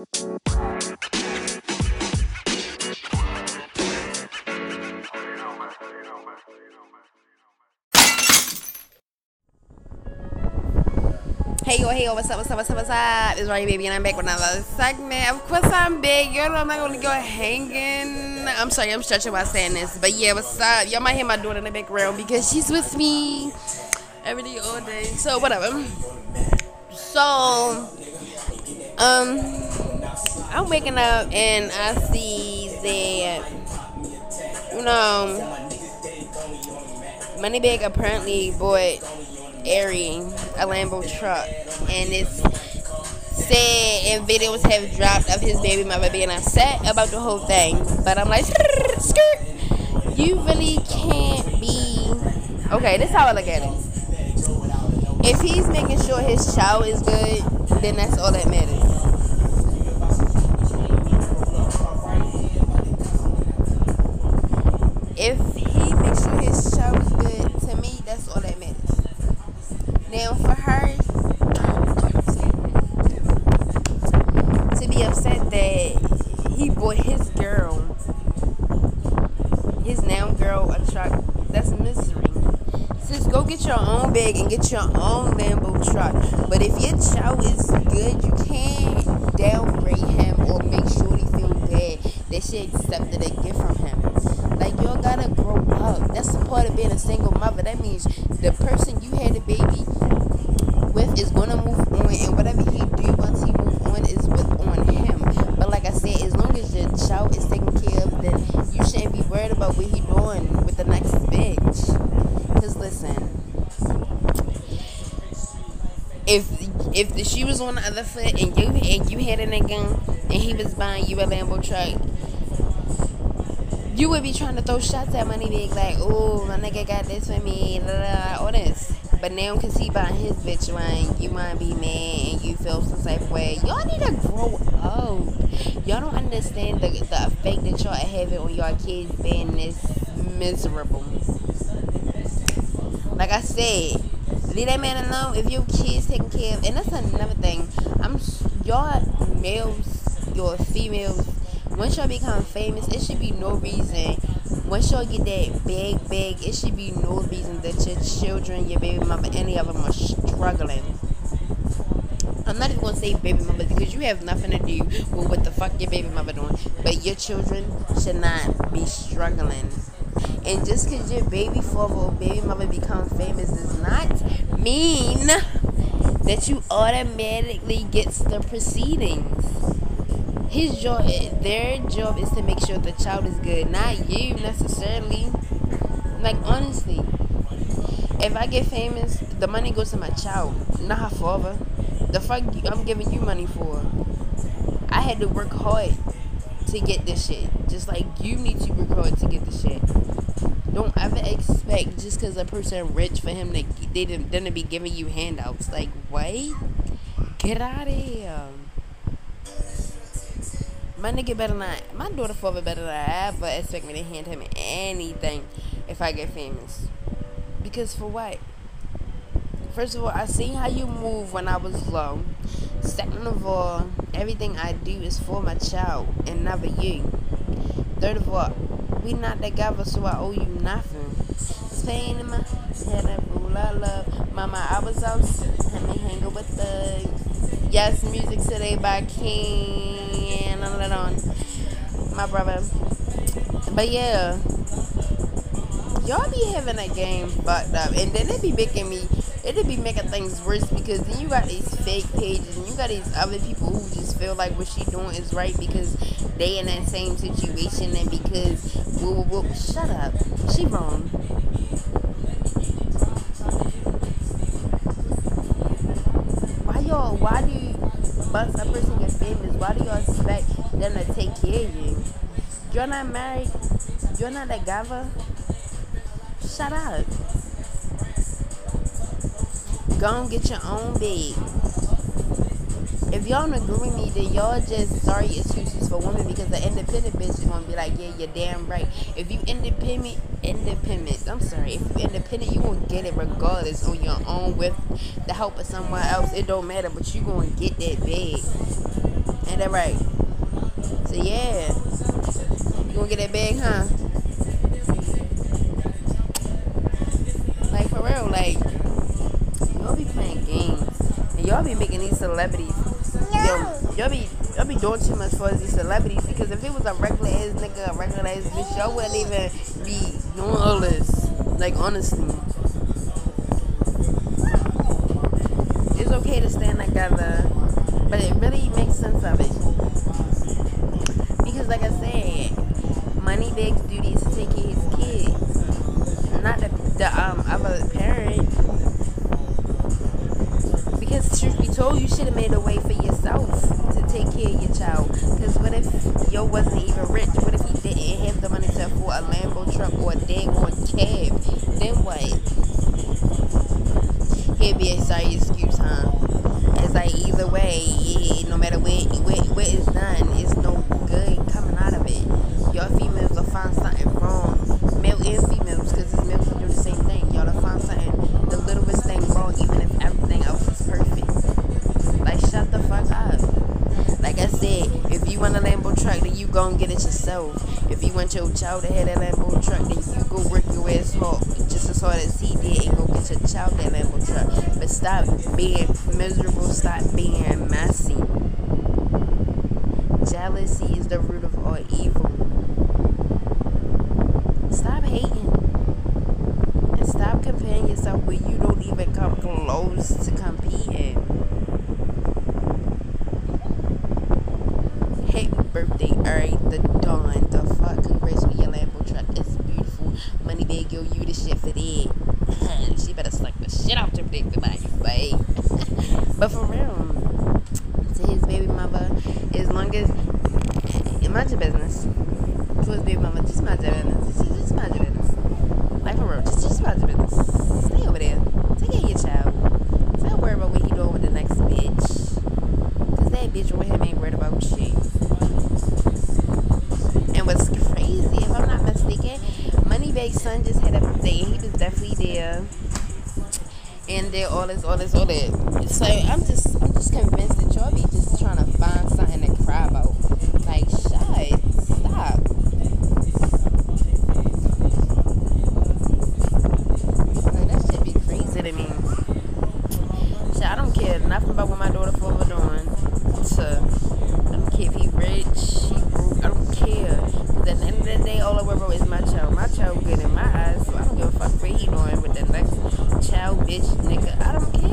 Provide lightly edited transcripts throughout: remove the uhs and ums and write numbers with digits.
Hey yo, what's up? It's Ronnie Baby, and I'm back with another segment. Of course, I'm big. Yo, I'm not gonna go hanging. I'm sorry, I'm stretching while saying this, but yeah, what's up? Y'all might hear my daughter in the background because she's with me every day, all day. So whatever. So. I'm waking up and I see that, Moneybagg apparently bought Aerie, a Lambo truck, and it's said and videos have dropped of his baby mother being upset about the whole thing. But I'm like, skirt, you really can't be, okay, this is how I look at it. If he's making sure his child is good, then that's all that matters. If he makes sure his child is good, to me, that's all that matters. Now, for her to be upset that he bought his girl, his now girl, a truck, that's misery. Just go get your own bag and get your own Lambo truck. But if your child is good, you can't downgrade him or make sure he feel bad that she accepted a gift from him. Like, y'all gotta grow up. That's the part of being a single mother. That means the person you had the baby with is gonna move on, and whatever he do once he moves on is with on him. But like I said, as long as your child is taken care of, then you shouldn't be worried about what he doing with the next bitch. Because listen, if she was on the other foot and you had a nigga and he was buying you a Lambo truck, you would be trying to throw shots at Moneybagg like, oh, my nigga got this for me, all this. But now because he buying his bitch line, you might be mad and you feel some type of way. Y'all need to grow up. Y'all don't understand the effect that y'all are having on y'all kids being this miserable. Like I said, leave that man alone. If your kids taking care of, and that's another thing. Y'all males, y'all females. Once y'all become famous, it should be no reason. Once y'all get that big, it should be no reason that your children, your baby mama, any of them are struggling. I'm not even gonna say baby mama because you have nothing to do with what the fuck your baby mama doing. But your children should not be struggling. And just because your baby father or baby mama become famous does not mean that you automatically gets the proceedings. Their job is to make sure the child is good, not you necessarily. Like, honestly, if I get famous, the money goes to my child, not her father. The fuck I'm giving you money for? I had to work hard to get this shit. Just like you need to work hard to get this shit. Don't ever expect just because a person rich for him that they didn't be giving you handouts. Like, what? Get out of here. My nigga better not. My daughter father better not ever expect me to hand him anything if I get famous. Because for what? First of all, I seen how you move when I was low. Second of all, everything I do is for my child and never you. Third of all, we not together, so I owe you nothing. Pain in my head, I rule I love. Mama, I was out, let me hang with thugs. Yes, music today by King. My brother. But yeah, y'all be having a game fucked up, and then they be making me. It'd be making things worse because then you got these fake pages and you got these other people who just feel like what she doing is right because they in that same situation and because whoop. Shut up. She wrong. Why do you once a person gets famous, why do y'all expect them to take care of you? You're not married, you're not together. Shut up. Go and get your own bag. If y'all don't agree with me, then y'all just sorry excuses for women because the independent bitch is gonna be like, yeah, you're damn right. If you independent. I'm sorry. If you independent, you gonna get it regardless on your own with the help of someone else. It don't matter, but you gonna get that bag. And that right? So yeah, you gonna get that bag, huh? Like for real, like y'all be playing games and y'all be making these celebrities. Y'all be doing too much for these celebrities, because if it was a regular ass nigga, a regular ass bitch, y'all wouldn't even be doing all this. Like honestly, it's okay to stand together, but it really makes sense of it, because like I said, Moneybagg's duty is to take care of his kids, not the other parent. Because truth be told, you should have made a way for yourself to take care of your child. Because what if yo wasn't even rich? What if he didn't have the money to afford a Lambo truck or a daggone cab? Then what? He'd be a sorry excuse, huh? It's like either way, yeah, no matter where it's done, it's no good coming out of it. Y'all females will find something wrong. Male and females, because these males will do the same thing. Y'all will find something, the littlest thing wrong, even if everything else is perfect. Like, shut the fuck up. Like I said, if you want a Lambo truck, then you go and get it yourself. If you want your child to have that Lambo truck, then you go work your ass hard, just as hard as he did, and go get your child that Lambo truck. But stop being miserable, stop being messy. Jealousy is the root of all evil. Stop hating. And stop comparing yourself where you don't even come close to competing. Happy birthday, Aerie, the dawn, the fuck. Congrats with your Lambo truck. It's beautiful. Moneybagg, yo, you the shit for that. She better suck the shit off the dick tonight, babe. But for real, to his baby mama, as long as it mind your business. To his baby mama, just mind your business. Just mind your business. Like for real, just mind your business. Stay over there. Take care of your child. Don't worry about what he doing with the next bitch. Cause that bitch with him ain't worried about shit. And what's crazy, if I'm not mistaken, Moneybagg's son just had a birthday and he was definitely there. And they're all that. So I'm just convinced that y'all be just trying to find something to cry about. Like, shut, stop. Like, that shit be crazy to me. Shit, I don't care nothing about what my daughter father doing. So, I don't care if he rich, he broke, I don't care. Cause at the end of the day, all I worry about is my child. My child good in my eyes, so I don't give a fuck what he doing with the next child, bitch, nigga. I don't care.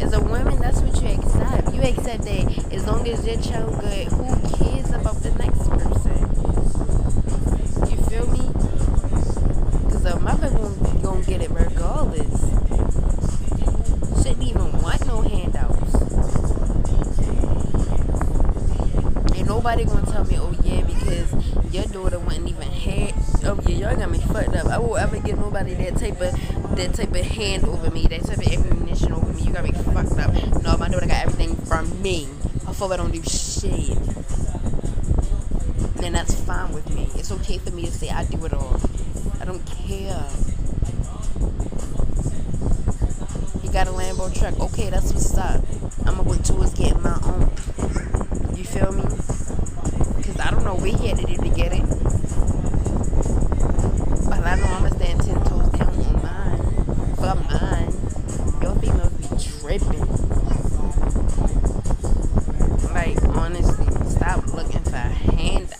As a woman, that's what you accept. You accept that as long as your child good, who cares about the next person? You feel me? Because a mother gonna get it regardless. Shouldn't even want no handouts. Ain't nobody gonna tell me, oh yeah, because your daughter wouldn't even have. Oh yeah, y'all got me fucked up. I won't ever give nobody that type of hand over me, that type of ammunition over me. You got me fucked up. No, my daughter got everything from me. I thought I don't do shit. And that's fine with me. It's okay for me to say I do it all. I don't care. You got a Lambo truck. Okay, that's what's up. I'ma go towards getting my own. You feel me? Because I don't know what he had to do to get it. But I know I'ma stand 10 toes down on mine. For mine, your females be tripping. Like, honestly, stop looking for handouts.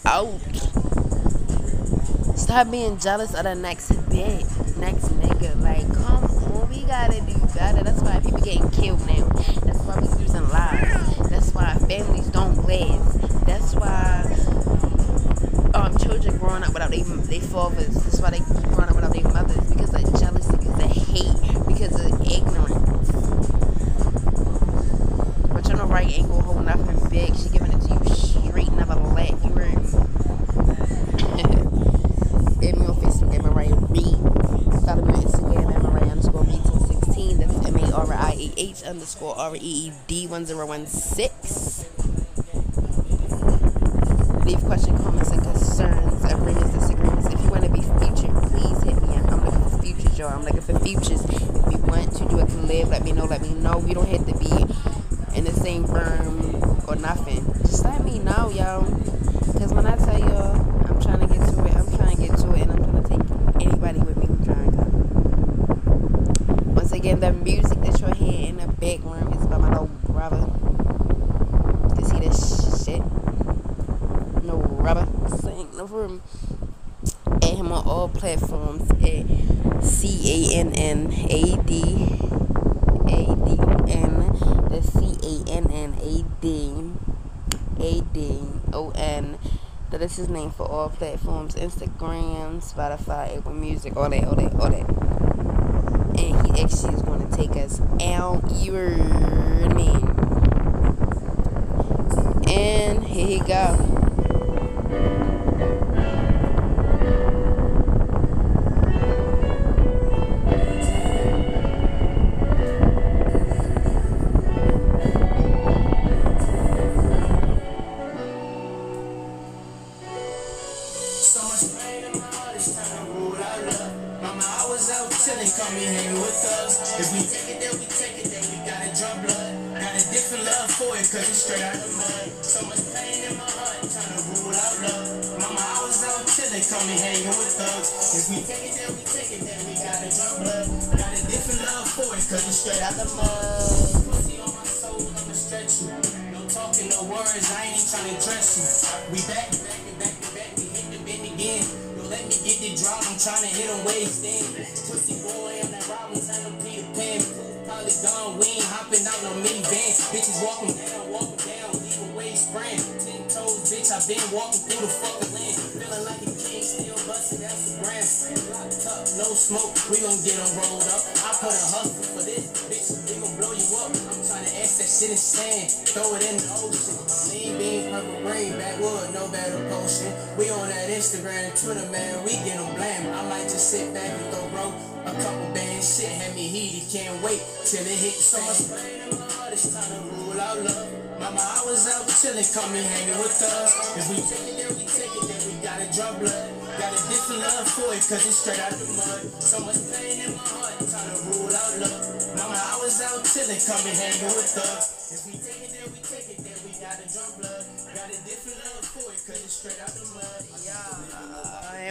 Stop being jealous of the next bitch, next nigga. Like, come on, we gotta do better. That's why people getting killed now. That's why we losing lives. That's why families don't last. That's why children growing up without their fathers. That's why they keep growing up without their mothers, because of jealousy, because of hate, because of ignorance. But you're on the right ankle holding nothing big. She giving it to you straight, never let you in. MRAE Facebook, MRAE. Follow me on Instagram, MRAE_B216. That's MARIAH_REED1016. Leave question, comments, and concerns, agreements, disagreements. If you want to be featured, please hit me up. I'm looking for futures, y'all. I'm looking for futures. If you want to do a collab, let me know. We don't have to be in the same firm or nothing. know, y'all. Because when I tell y'all, I'm trying to get to it, and I'm trying to take anybody with me who's trying to come. Once again, the music that you're hearing in the background is by my little brother. You see this shit? No rubber. Sing no room. Add him on all platforms at CANNADADN. That is his name for all platforms: Instagram, Spotify, Apple Music, all that. And he actually is going to take us out your name. And here he go. Coming hanging with us. If we take it, then we take it, then we gotta draw blood. Got a different love for it, cause it's straight out the mud. So much pain in my heart, trying to rule out love. Mama, I was out chilling, coming hanging with us. If we take it, then we take it, then we gotta draw blood. Got a different love for it, cause it's straight out the mud. Yeah. And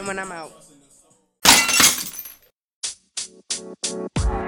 when I'm out.